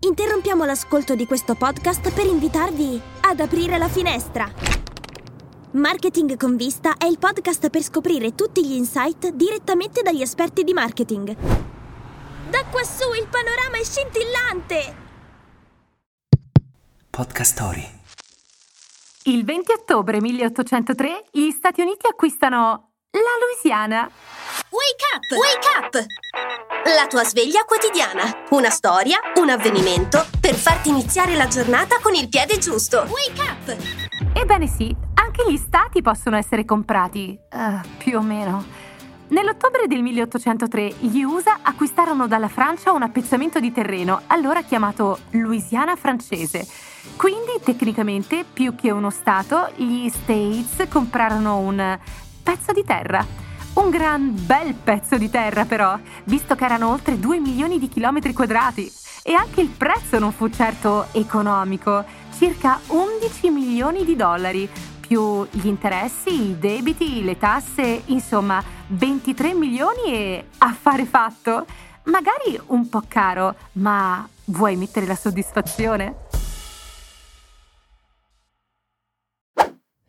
Interrompiamo l'ascolto di questo podcast per invitarvi ad aprire la finestra. Marketing con Vista è il podcast per scoprire tutti gli insight direttamente dagli esperti di marketing. Da quassù il panorama è scintillante! Podcastory. Il 20 ottobre 1803 gli Stati Uniti acquistano la Louisiana. Wake up! Wake up! La tua sveglia quotidiana. Una storia, un avvenimento per farti iniziare la giornata con il piede giusto. Wake up! Ebbene sì, anche gli stati possono essere comprati, più o meno. Nell'ottobre del 1803 gli USA acquistarono dalla Francia un appezzamento di terreno, allora chiamato Louisiana francese. Quindi, tecnicamente, più che uno stato, gli States comprarono un pezzo di terra. Un gran bel pezzo di terra però, visto che erano oltre 2 milioni di chilometri quadrati. E anche il prezzo non fu certo economico, circa 11 milioni di dollari, più gli interessi, i debiti, le tasse, insomma 23 milioni e affare fatto. Magari un po' caro, ma vuoi mettere la soddisfazione?